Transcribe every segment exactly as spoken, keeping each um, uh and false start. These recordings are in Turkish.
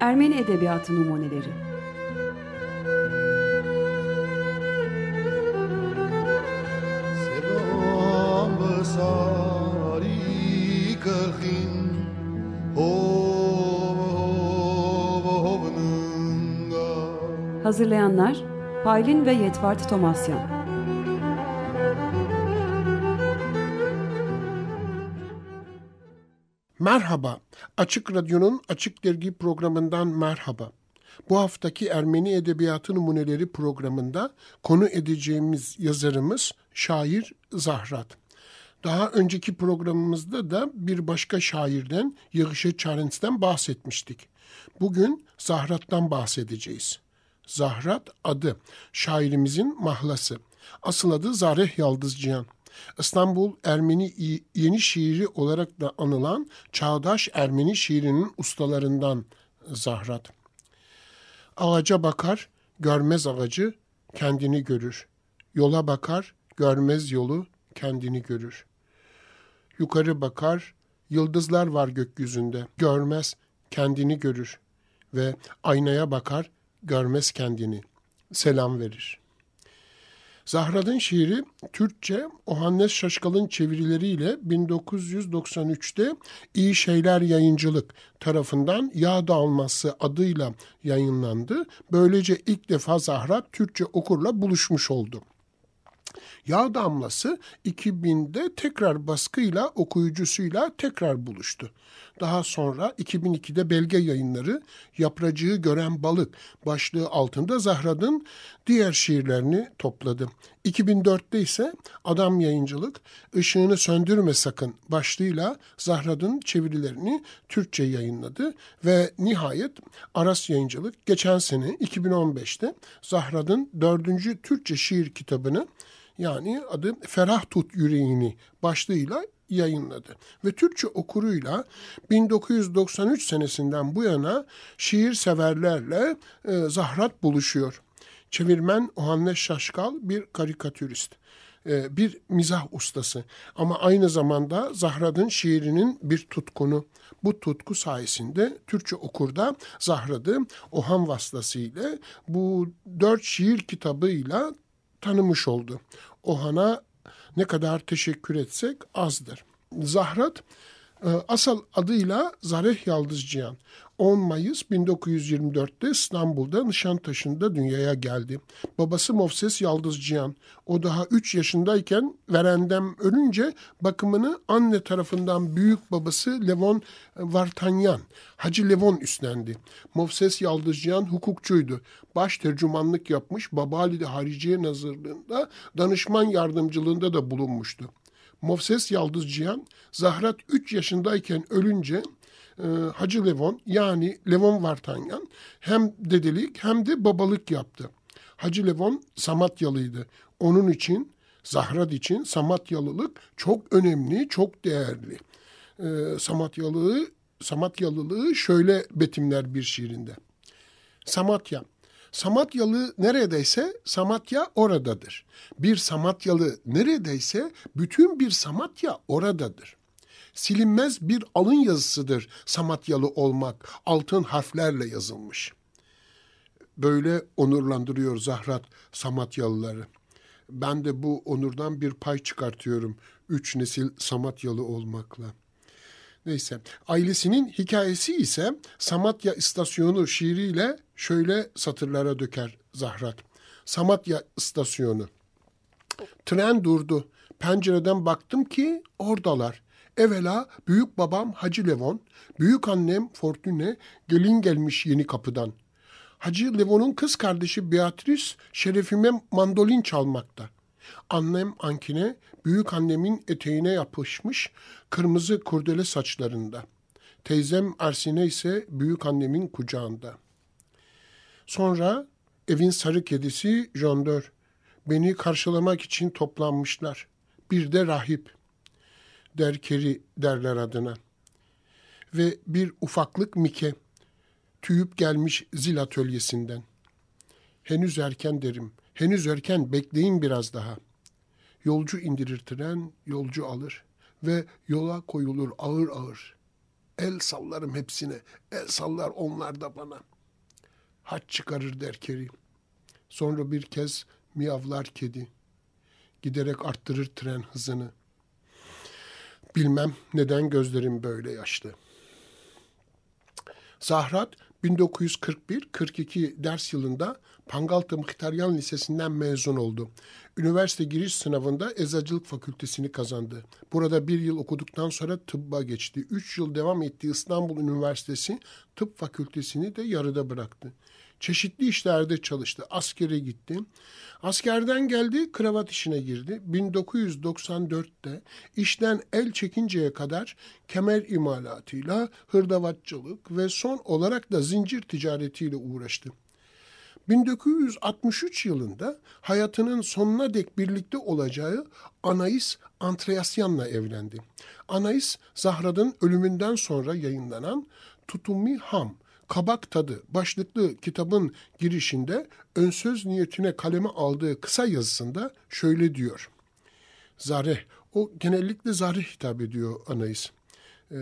Ermeni Edebiyatı Numuneleri. Hazırlayanlar Paylin ve Yetvart Tomasyan. Merhaba, Açık Radyo'nun Açık Dergi programından merhaba. Bu haftaki Ermeni Edebiyatı Numuneleri programında konu edeceğimiz yazarımız şair Zahrad. Daha önceki programımızda da bir başka şairden, Yığışe Çarentz'den bahsetmiştik. Bugün Zahrad'dan bahsedeceğiz. Zahrad adı, şairimizin mahlası. Asıl adı Zareh Yaldızcıyan. İstanbul Ermeni yeni şiiri olarak da anılan çağdaş Ermeni şiirinin ustalarından Zahrad. Ağaca bakar, görmez ağacı, kendini görür. Yola bakar, görmez yolu, kendini görür. Yukarı bakar, yıldızlar var gökyüzünde, görmez, kendini görür. Ve aynaya bakar, görmez kendini, selam verir. Zahrad'ın şiiri Türkçe Ohannes Şaşkal'ın çevirileriyle bin dokuz yüz doksan üçte İyi Şeyler Yayıncılık tarafından Yağ Dağılması adıyla yayınlandı. Böylece ilk defa Zahrad Türkçe okurla buluşmuş oldu. Yağ Damlası iki binde tekrar baskıyla okuyucusuyla tekrar buluştu. Daha sonra iki bin ikide Belge Yayınları Yapracığı Gören Balık başlığı altında Zahrad'ın diğer şiirlerini topladı. iki bin dörtte ise Adam Yayıncılık Işığını Söndürme Sakın başlığıyla Zahrad'ın çevirilerini Türkçe yayınladı ve nihayet Aras Yayıncılık geçen sene iki bin on beşte Zahrad'ın dördüncü Türkçe şiir kitabını, yani adı Ferah Tut Yüreğini başlığıyla yayınladı. Ve Türkçe okuruyla bin dokuz yüz doksan üç senesinden bu yana şiir severlerle e, Zahrad buluşuyor. Çevirmen Ohannes Şaşkal bir karikatürist, e, bir mizah ustası ama aynı zamanda Zahrad'ın şiirinin bir tutkunu. Bu tutku sayesinde Türkçe okurda Zahrad'ı Ohan vasıtasıyla bu dört şiir kitabıyla tanımış oldu. Ohan'a ne kadar teşekkür etsek azdır. Zahrad asıl adıyla Zareh Yaldızcıyan on Mayıs bin dokuz yüz yirmi dörtte İstanbul'da Nişantaşı'nda dünyaya geldi. Babası Movses Yaldızcıyan. O daha üç yaşındayken verendem ölünce bakımını anne tarafından büyük babası Levon Vartanyan, Hacı Levon üstlendi. Movses Yaldızcıyan hukukçuydu. Baş tercümanlık yapmış, Babali'de Hariciye Nazırlığı'nda danışman yardımcılığında da bulunmuştu. Movses Yaldızcıyan, Zahrad üç yaşındayken ölünce e, Hacı Levon, yani Levon Vartanyan hem dedelik hem de babalık yaptı. Hacı Levon Samatyalıydı. Onun için, Zahrad için Samatyalılık çok önemli, çok değerli. E, Samatyalılığı, Samatyalılığı şöyle betimler bir şiirinde. Samatya. Samatyalı neredeyse Samatya oradadır. Bir Samatyalı neredeyse bütün bir Samatya oradadır. Silinmez bir alın yazısıdır Samatyalı olmak, altın harflerle yazılmış. Böyle onurlandırıyor Zahrad Samatyalıları. Ben de bu onurdan bir pay çıkartıyorum üç nesil Samatyalı olmakla. Neyse, ailesinin hikayesi ise Samatya İstasyonu şiiriyle şöyle satırlara döker Zahrad. Samatya İstasyonu. Tren durdu. Pencereden baktım ki oradalar. Evvela büyük babam Hacı Levon, büyük annem Fortune gelin gelmiş yeni kapıdan. Hacı Levon'un kız kardeşi Beatrice şerefime mandolin çalmakta. Annem ankine, büyük annemin eteğine yapışmış kırmızı kurdele saçlarında. Teyzem Ersine ise büyük annemin kucağında. Sonra evin sarı kedisi Jondör. Beni karşılamak için toplanmışlar. Bir de rahip. Derkery derler adına. Ve bir ufaklık Mike. Tüyüp gelmiş zil atölyesinden. Henüz erken derim. Henüz erken, bekleyin biraz daha. Yolcu indirir tren, yolcu alır ve yola koyulur ağır ağır. El sallarım hepsine. El sallar onlar da bana. Haç çıkarır Derkery. Sonra bir kez miyavlar kedi. Giderek arttırır tren hızını. Bilmem neden gözlerim böyle yaşlı. Zahrad bin dokuz yüz kırk bir kırk iki ders yılında Pangaltı Mıhtaryan Lisesi'nden mezun oldu. Üniversite giriş sınavında Eczacılık Fakültesini kazandı. Burada bir yıl okuduktan sonra tıbba geçti. Üç yıl devam ettiği İstanbul Üniversitesi Tıp Fakültesini de yarıda bıraktı. Çeşitli işlerde çalıştı. Askere gitti. Askerden geldi, kravat işine girdi. bin dokuz yüz doksan dörtte işten el çekinceye kadar kemer imalatıyla, hırdavatçılık ve son olarak da zincir ticaretiyle uğraştı. bin dokuz yüz altmış üç yılında hayatının sonuna dek birlikte olacağı Anais Antreyasyan'la evlendi. Anais, Zahrad'ın ölümünden sonra yayınlanan Tutumi Ham, Kabak Tadı başlıklı kitabın girişinde önsöz niyetine kaleme aldığı kısa yazısında şöyle diyor. Zareh, o genellikle Zareh hitap ediyor Anais, e,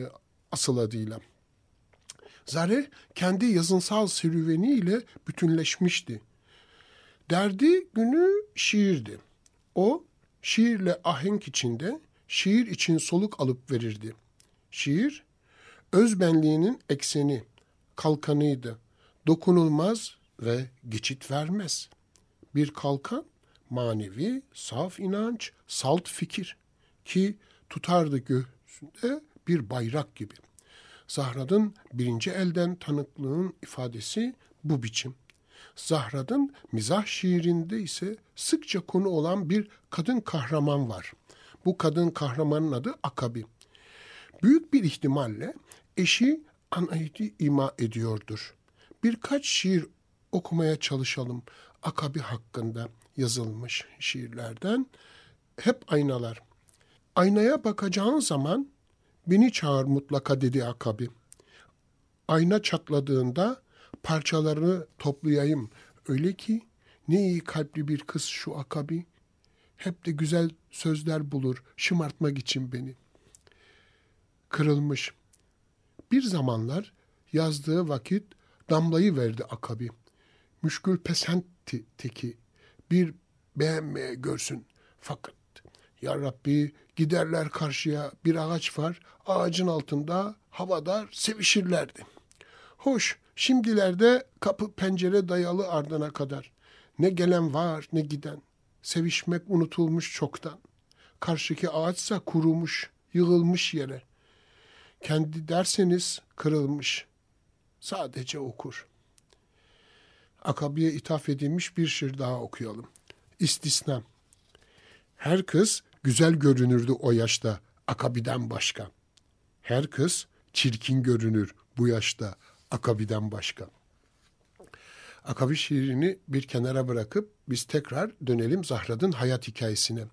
asıl adıyla. Zareh kendi yazınsal serüveniyle bütünleşmişti. Derdi günü şiirdi. O şiirle ahenk içinde, şiir için soluk alıp verirdi. Şiir, özbenliğinin ekseni, kalkanıydı. Dokunulmaz ve geçit vermez. Bir kalkan, manevi, saf inanç, salt fikir ki tutardı göğsünde bir bayrak gibi. Zahrad'ın birinci elden tanıklığın ifadesi bu biçim. Zahrad'ın mizah şiirinde ise sıkça konu olan bir kadın kahraman var. Bu kadın kahramanın adı Akabi. Büyük bir ihtimalle eşi Anahit'i ima ediyordur. Birkaç şiir okumaya çalışalım. Akabi hakkında yazılmış şiirlerden. Hep aynalar. Aynaya bakacağın zaman beni çağır mutlaka dedi Akabi. Ayna çatladığında parçalarını toplayayım. Öyle ki ne iyi kalpli bir kız şu Akabi. Hep de güzel sözler bulur şımartmak için beni. Kırılmış. Bir zamanlar yazdığı vakit damlayı verdi Akabi. Müşkül pesenti teki bir beğenmeye görsün. Fakat ya Rabbi giderler karşıya bir ağaç var. Ağacın altında havadar sevişirlerdi. Hoş şimdilerde kapı pencere dayalı ardına kadar. Ne gelen var ne giden. Sevişmek unutulmuş çoktan. Karşıki ağaçsa kurumuş, yığılmış yere. Kendi derseniz kırılmış, sadece okur. Akabi'ye ithaf edilmiş bir şiir daha okuyalım. İstisna. Her kız güzel görünürdü o yaşta, Akabi'den başka. Her kız çirkin görünür bu yaşta, Akabi'den başka. Akabi şiirini bir kenara bırakıp biz tekrar dönelim Zahrad'ın hayat hikayesine.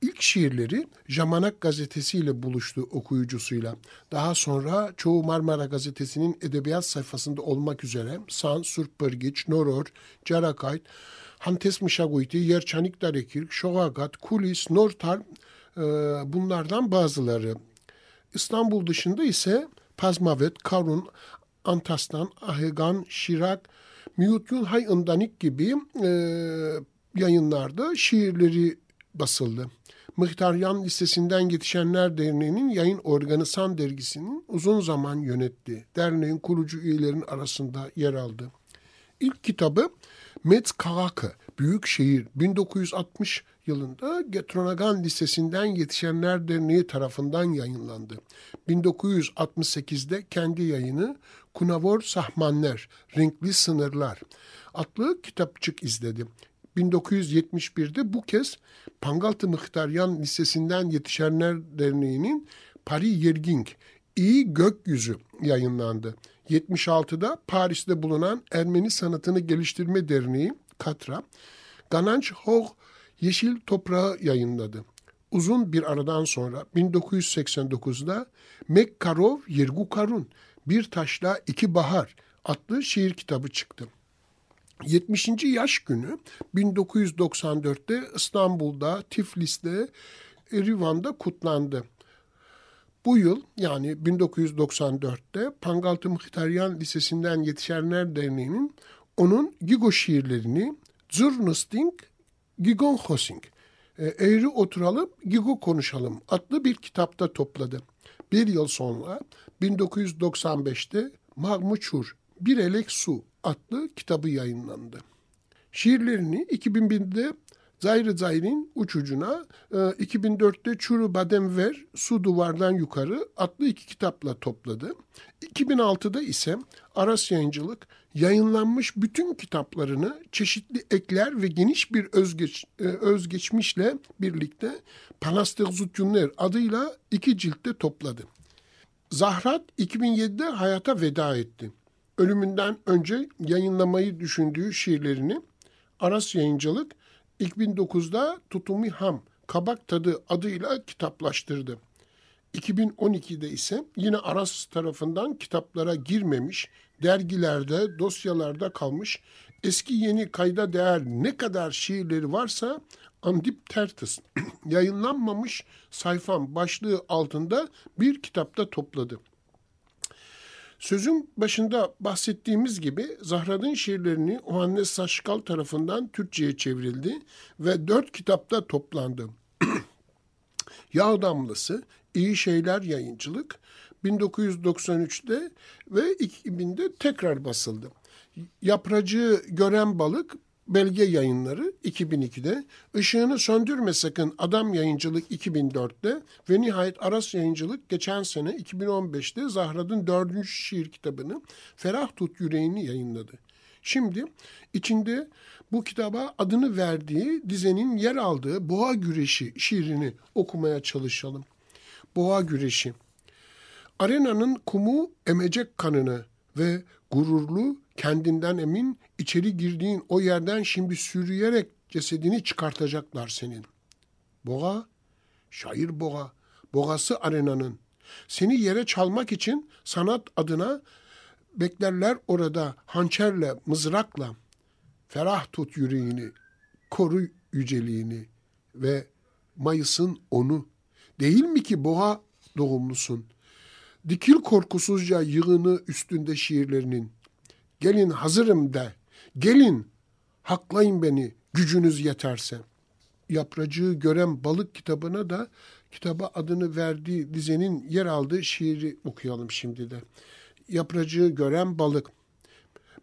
İlk şiirleri Jamanak Gazetesi ile buluştu okuyucusuyla. Daha sonra çoğu Marmara Gazetesi'nin edebiyat sayfasında olmak üzere San, Surpırgiç, Noror, Carakayt, Hantes Mışaguyti, Yerçanik Darekirk, Şoğagat, Kulis, Nortar e, bunlardan bazıları. İstanbul dışında ise Pazmavet, Karun, Antastan, Ahegan, Şirak, Miyutyun Hayındanik gibi e, yayınlarda şiirleri basıldı. Mıhtaryan Lisesi'nden Yetişenler Derneği'nin yayın organı San Dergisi'nin uzun zaman yönetti. Derneğin kurucu üyelerinin arasında yer aldı. İlk kitabı Metkavakı, Büyükşehir, bin dokuz yüz altmış yılında Getronagan Lisesi'nden Yetişenler Derneği tarafından yayınlandı. bin dokuz yüz altmış sekizde kendi yayını Kunavor Sahmanler, Renkli Sınırlar adlı kitapçık izledi. bin dokuz yüz yetmiş birde bu kez Pangaltı Mıhtaryan Lisesi'nden Yetişenler Derneği'nin Pari Yerging, İyi Gökyüzü yayınlandı. yetmiş altıda Paris'te bulunan Ermeni Sanatını Geliştirme Derneği, Katra, Gananç Hoğ Yeşil Toprağı yayınladı. Uzun bir aradan sonra bin dokuz yüz seksen dokuzda Mekkarov Yergukarun, Bir Taşla İki Bahar adlı şiir kitabı çıktı. yetmişinci yaş günü bin dokuz yüz doksan dörtte İstanbul'da, Tiflis'te, Erivan'da kutlandı. Bu yıl yani bin dokuz yüz doksan dörtte Pangaltı Muhtaryan Lisesi'nden Yetişenler Derneği'nin onun Gigo şiirlerini Zurnusting Gigon Hosing, eğri oturalım Gigo konuşalım adlı bir kitapta topladı. Bir yıl sonra bin dokuz yüz doksan beşte Mahmuçur Bir Elek Su adlı kitabı yayınlandı. Şiirlerini iki bin birde Zayrı Zayr'in Uçucuna, iki bin dörtte Çuru Bademver Su Duvardan Yukarı adlı iki kitapla topladı. iki bin altıda ise Aras Yayıncılık yayınlanmış bütün kitaplarını çeşitli ekler ve geniş bir özgeç, özgeçmişle birlikte Panastır Zutyunler adıyla iki ciltte topladı. Zahrad iki bin yedide hayata veda etti. Ölümünden önce yayınlamayı düşündüğü şiirlerini Aras Yayıncılık iki bin dokuzda Tutumi Ham Kabak Tadı adıyla kitaplaştırdı. iki bin on ikide ise yine Aras tarafından kitaplara girmemiş, dergilerde, dosyalarda kalmış, eski yeni kayda değer ne kadar şiirleri varsa Andip Tertis yayınlanmamış sayfam başlığı altında bir kitapta topladı. Sözün başında bahsettiğimiz gibi Zahrad'ın şiirlerini Ohannes Şaşkal tarafından Türkçe'ye çevrildi ve dört kitapta toplandı. Yağ Damlası, İyi Şeyler Yayıncılık bin dokuz yüz doksan üçte ve iki binde tekrar basıldı. Yapracığı Gören Balık, Belge Yayınları iki bin ikide, Işığını Söndürme Sakın Adam Yayıncılık iki bin dörtte ve nihayet Aras Yayıncılık geçen sene iki bin on beşte Zahrad'ın dördüncü şiir kitabını Ferah Tut Yüreğini yayınladı. Şimdi içinde bu kitaba adını verdiği dizenin yer aldığı Boğa Güreşi şiirini okumaya çalışalım. Boğa Güreşi. Arenanın kumu emecek kanını ve gururlu, kendinden emin, içeri girdiğin o yerden şimdi sürüyerek cesedini çıkartacaklar senin. Boğa, şair boğa, boğası arenanın. Seni yere çalmak için sanat adına beklerler orada hançerle, mızrakla. Ferah tut yüreğini, koru yüceliğini ve Mayıs'ın onu. Değil mi ki boğa doğumlusun? Dikil korkusuzca yığını üstünde şiirlerinin. Gelin hazırım de, gelin haklayın beni gücünüz yeterse. Yapracığı Gören Balık kitabına da kitaba adını verdiği dizenin yer aldığı şiiri okuyalım şimdi de. Yapracığı Gören Balık.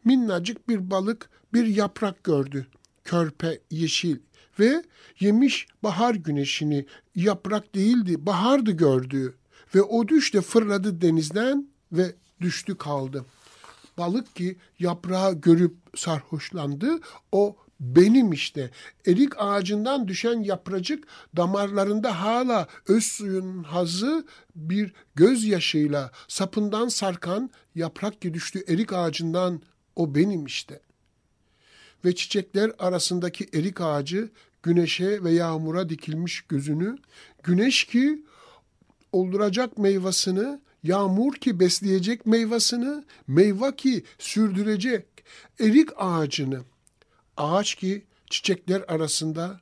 Minnacık bir balık bir yaprak gördü. Körpe, yeşil ve yemiş bahar güneşini. Yaprak değildi, bahardı gördüğü. Ve o düşte fırladı denizden ve düştü kaldı. Balık ki yaprağı görüp sarhoşlandı, o benim işte. Erik ağacından düşen yapracık damarlarında hala öz suyun hazı bir gözyaşıyla sapından sarkan yaprak ki düştü erik ağacından, o benim işte. Ve çiçekler arasındaki erik ağacı güneşe ve yağmura dikilmiş gözünü, güneş ki olduracak meyvasını, yağmur ki besleyecek meyvasını, meyve ki sürdürecek erik ağacını. Ağaç ki çiçekler arasında,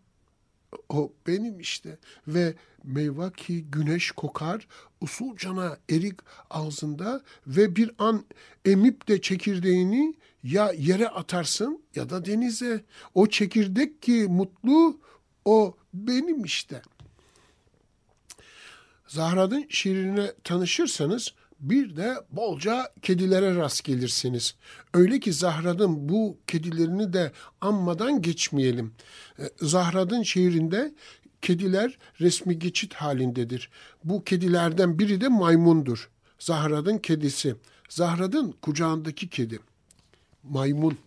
o benim işte. Ve meyve ki güneş kokar, usulcana erik ağzında ve bir an emip de çekirdeğini ya yere atarsın ya da denize. O çekirdek ki mutlu, o benim işte. Zahrad'ın şiirine tanışırsanız bir de bolca kedilere rast gelirsiniz. Öyle ki Zahrad'ın bu kedilerini de anmadan geçmeyelim. Zahrad'ın şiirinde kediler resmi geçit halindedir. Bu kedilerden biri de maymundur. Zahrad'ın kedisi. Zahrad'ın kucağındaki kedi. Maymun.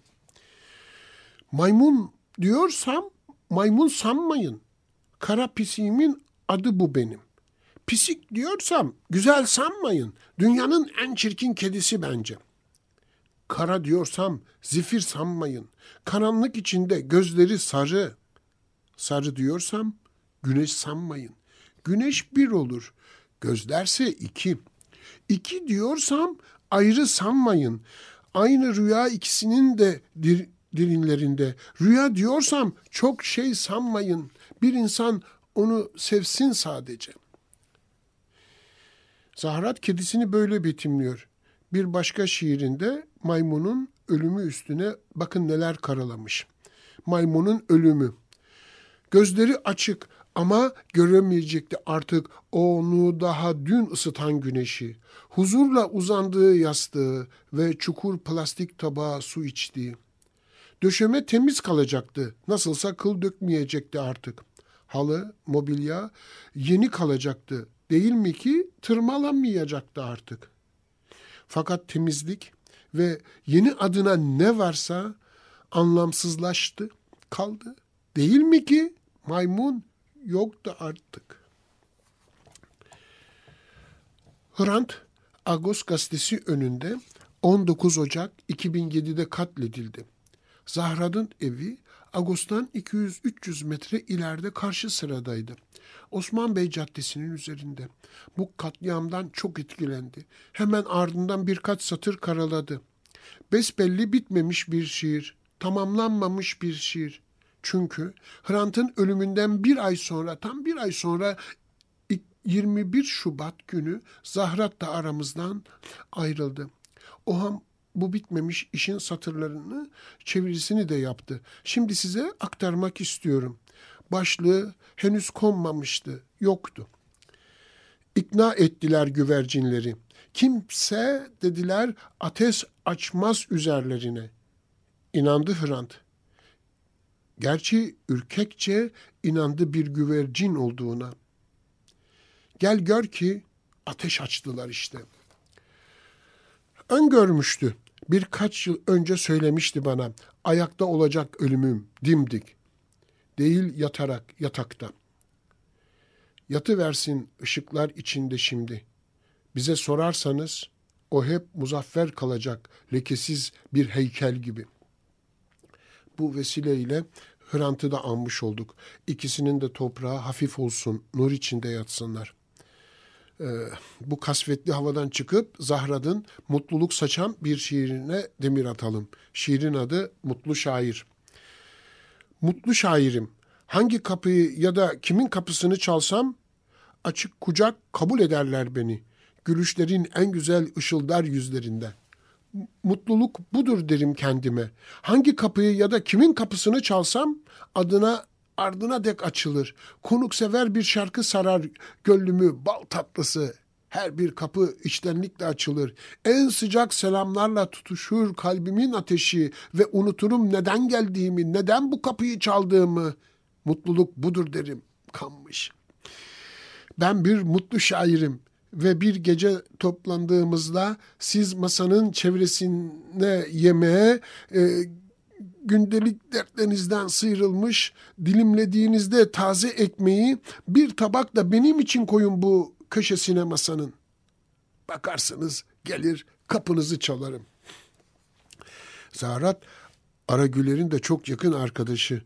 Maymun diyorsam maymun sanmayın. Kara pisiğimin adı bu benim. Pisik diyorsam güzel sanmayın. Dünyanın en çirkin kedisi bence. Kara diyorsam zifir sanmayın. Karanlık içinde gözleri sarı. Sarı diyorsam güneş sanmayın. Güneş bir olur. Gözlerse iki. İki diyorsam ayrı sanmayın. Aynı rüya ikisinin de dir- dirinlerinde. Rüya diyorsam çok şey sanmayın. Bir insan onu sevsin sadece. Zahrad kedisini böyle betimliyor. Bir başka şiirinde maymunun ölümü üstüne bakın neler karalamış. Maymunun ölümü. Gözleri açık ama göremeyecekti artık onu daha dün ısıtan güneşi. Huzurla uzandığı yastığı ve çukur plastik tabağa su içtiği. Döşeme temiz kalacaktı. Nasılsa kıl dökmeyecekti artık. Halı, mobilya yeni kalacaktı. Değil mi ki tırmalanmayacaktı artık. Fakat temizlik ve yeni adına ne varsa anlamsızlaştı, kaldı. Değil mi ki maymun yoktu artık. Hrant, Agos gazetesi önünde on dokuz Ocak iki bin yedide katledildi. Zahrad'ın evi Agos'tan iki yüz üç yüz metre ileride karşı sıradaydı. Osman Bey Caddesi'nin üzerinde. Bu katliamdan çok etkilendi. Hemen ardından birkaç satır karaladı. Besbelli bitmemiş bir şiir, tamamlanmamış bir şiir. Çünkü Hrant'ın ölümünden bir ay sonra, tam bir ay sonra yirmi bir Şubat günü Zahrad da aramızdan ayrıldı. Oham bu bitmemiş işin satırlarını, çevirisini de yaptı. Şimdi size aktarmak istiyorum. Başlığı henüz konmamıştı, yoktu. İkna ettiler güvercinleri. Kimse dediler ateş açmaz üzerlerine. İnandı Hrant. Gerçi ürkekçe inandı bir güvercin olduğuna. Gel gör ki ateş açtılar işte. Öngörmüştü. Birkaç yıl önce söylemişti bana. Ayakta olacak ölümüm, dimdik. Değil yatarak, yatakta. Yatıversin ışıklar içinde şimdi. Bize sorarsanız o hep muzaffer kalacak, lekesiz bir heykel gibi. Bu vesileyle Hrant'ı da anmış olduk. İkisinin de toprağı hafif olsun, nur içinde yatsınlar. Ee, bu kasvetli havadan çıkıp Zahrad'ın mutluluk saçan bir şiirine demir atalım. Şiirin adı Mutlu Şair. Mutlu şairim, hangi kapıyı ya da kimin kapısını çalsam açık kucak kabul ederler beni. Gülüşlerin en güzel ışıldar yüzlerinde. Mutluluk budur derim kendime. Hangi kapıyı ya da kimin kapısını çalsam adına ardına dek açılır. Konuksever bir şarkı sarar gönlümü bal tatlısı. Her bir kapı içtenlikle açılır. En sıcak selamlarla tutuşur kalbimin ateşi ve unuturum neden geldiğimi, neden bu kapıyı çaldığımı. Mutluluk budur derim. Kanmış. Ben bir mutlu şairim. Ve bir gece toplandığımızda siz masanın çevresine yemeğe, e, gündelik dertlerinizden sıyrılmış, dilimlediğinizde taze ekmeği bir tabakla benim için koyun bu köşesine masanın. Bakarsınız gelir kapınızı çalarım. Zahrad, Ara Güler'in de çok yakın arkadaşı.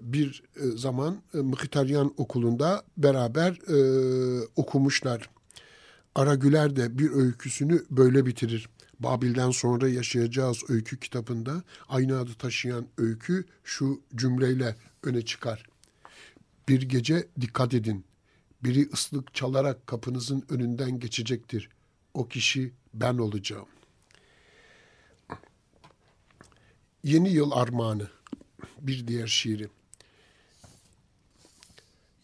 Bir zaman Mkhitaryan okulunda beraber e, okumuşlar. Ara Güler de bir öyküsünü böyle bitirir. Babil'den sonra yaşayacağız öykü kitabında aynı adı taşıyan öykü şu cümleyle öne çıkar. Bir gece dikkat edin. Biri ıslık çalarak kapınızın önünden geçecektir. O kişi ben olacağım. Yeni Yıl Armağanı. Bir diğer şiiri.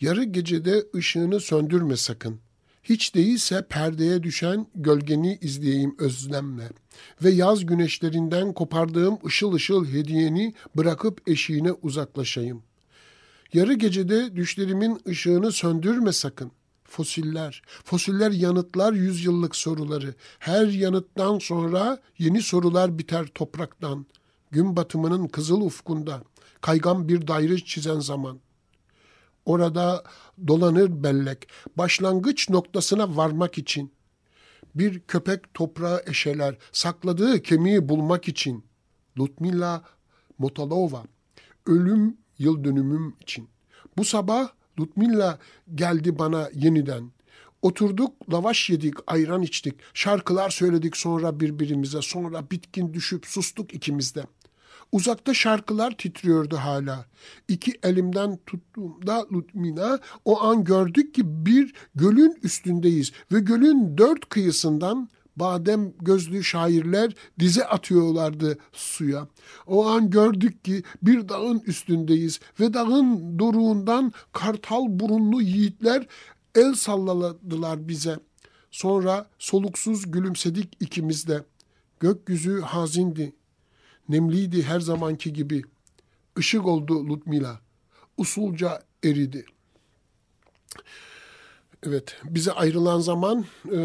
Yarı gecede ışığını söndürme sakın. Hiç değilse perdeye düşen gölgeni izleyeyim özlemle. Ve yaz güneşlerinden kopardığım ışıl ışıl hediyeni bırakıp eşiğine uzaklaşayım. Yarı gecede düşlerimin ışığını söndürme sakın. Fosiller, fosiller yanıtlar yüzyıllık soruları. Her yanıttan sonra yeni sorular biter topraktan. Gün batımının kızıl ufkunda kaygan bir daire çizen zaman. Orada dolanır bellek, başlangıç noktasına varmak için. Bir köpek toprağı eşeler, sakladığı kemiği bulmak için. Ludmila Motalova, ölüm yıl dönümüm için. Bu sabah Ludmila geldi bana yeniden. Oturduk, lavaş yedik, ayran içtik, şarkılar söyledik sonra birbirimize, sonra bitkin düşüp sustuk ikimiz de. Uzakta şarkılar titriyordu hala. İki elimden tuttuğumda Ludmila, o an gördük ki bir gölün üstündeyiz ve gölün dört kıyısından badem gözlü şairler dize atıyorlardı suya. O an gördük ki bir dağın üstündeyiz ve dağın doruğundan kartal burunlu yiğitler el salladılar bize. Sonra soluksuz gülümsedik ikimiz de. Gökyüzü hazindi, nemliydi her zamanki gibi. Işık oldu Ludmila, usulca eridi. Evet, bize ayrılan zaman e,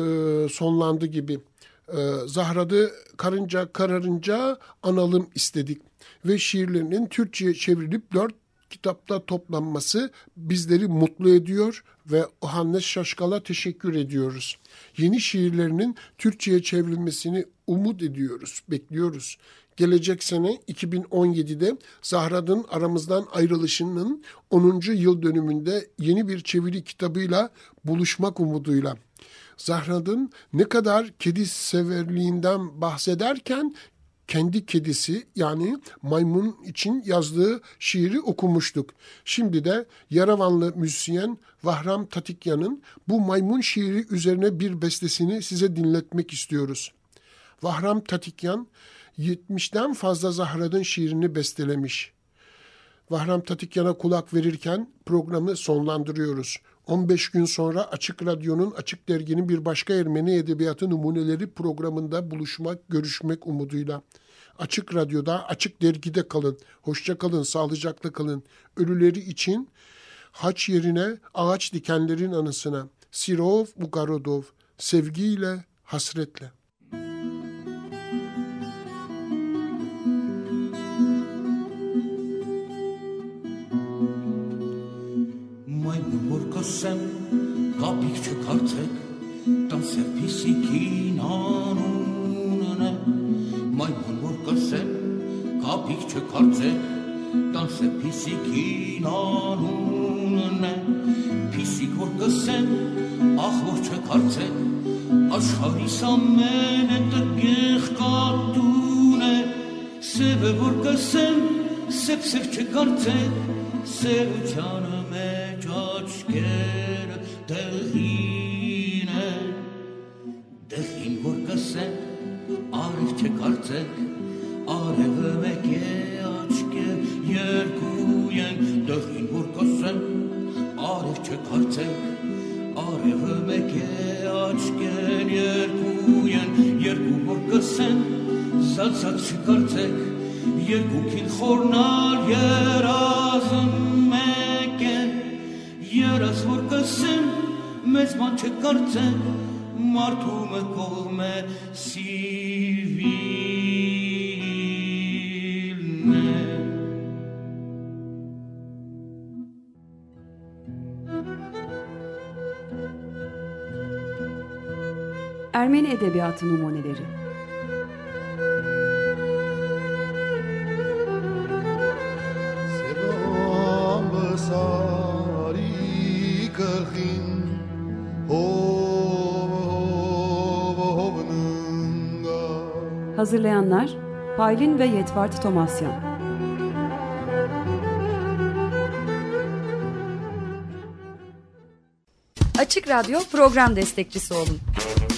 sonlandı gibi. E, Zahrad'ı karınca kararınca analım istedik ve şiirlerinin Türkçe'ye çevrilip dört kitapta toplanması bizleri mutlu ediyor ve Ohannes Şaşkal'a teşekkür ediyoruz. Yeni şiirlerinin Türkçe'ye çevrilmesini umut ediyoruz, bekliyoruz. Gelecek sene iki bin on yedide Zahrad'ın aramızdan ayrılışının onuncu yıl dönümünde yeni bir çeviri kitabıyla buluşmak umuduyla. Zahrad'ın ne kadar kedi severliğinden bahsederken kendi kedisi yani maymun için yazdığı şiiri okumuştuk. Şimdi de Yerevanlı müzisyen Vahram Tatikyan'ın bu maymun şiiri üzerine bir bestesini size dinletmek istiyoruz. Vahram Tatikyan yetmişten fazla Zahrad'ın şiirini bestelemiş. Vahram Tatikyan'a kulak verirken programı sonlandırıyoruz. on beş gün sonra Açık Radyo'nun Açık Dergi'nin bir başka Ermeni Edebiyatı Numuneleri programında buluşmak, görüşmek umuduyla. Açık Radyo'da, Açık Dergi'de kalın. Hoşça kalın, sağlıcakla kalın. Ölüleri için haç yerine ağaç dikenlerin anısına. Sirov Bugarodov, sevgiyle, hasretle. Sem kapik çıkarttık tam serpisi kinanununa maymun burkasem kapik çıkarttık tam serpisi kinanununa pisik burkasem ahvur çıkarttık aşhari samene tıkık katune sebe burkasem sepsep çıkarttık sev canıme Çaçker dehine dehin vurkasem arif çıkartık arevime açker yer kuyen dehin vurkasem arif çıkartık arevime açker yer kuyen yer ku vurkasem zat zat çıkartık yer kukin hornar yer azım Երաս որ կսեմ մեզ ման չկարծեմ մարդու մը կողմ է սիվիլն է Ermeni Edebiyatı Numuneleri Hazırlayanlar Paylin ve Yetvart Tomasyan. Açık Radyo program destekçisi olun.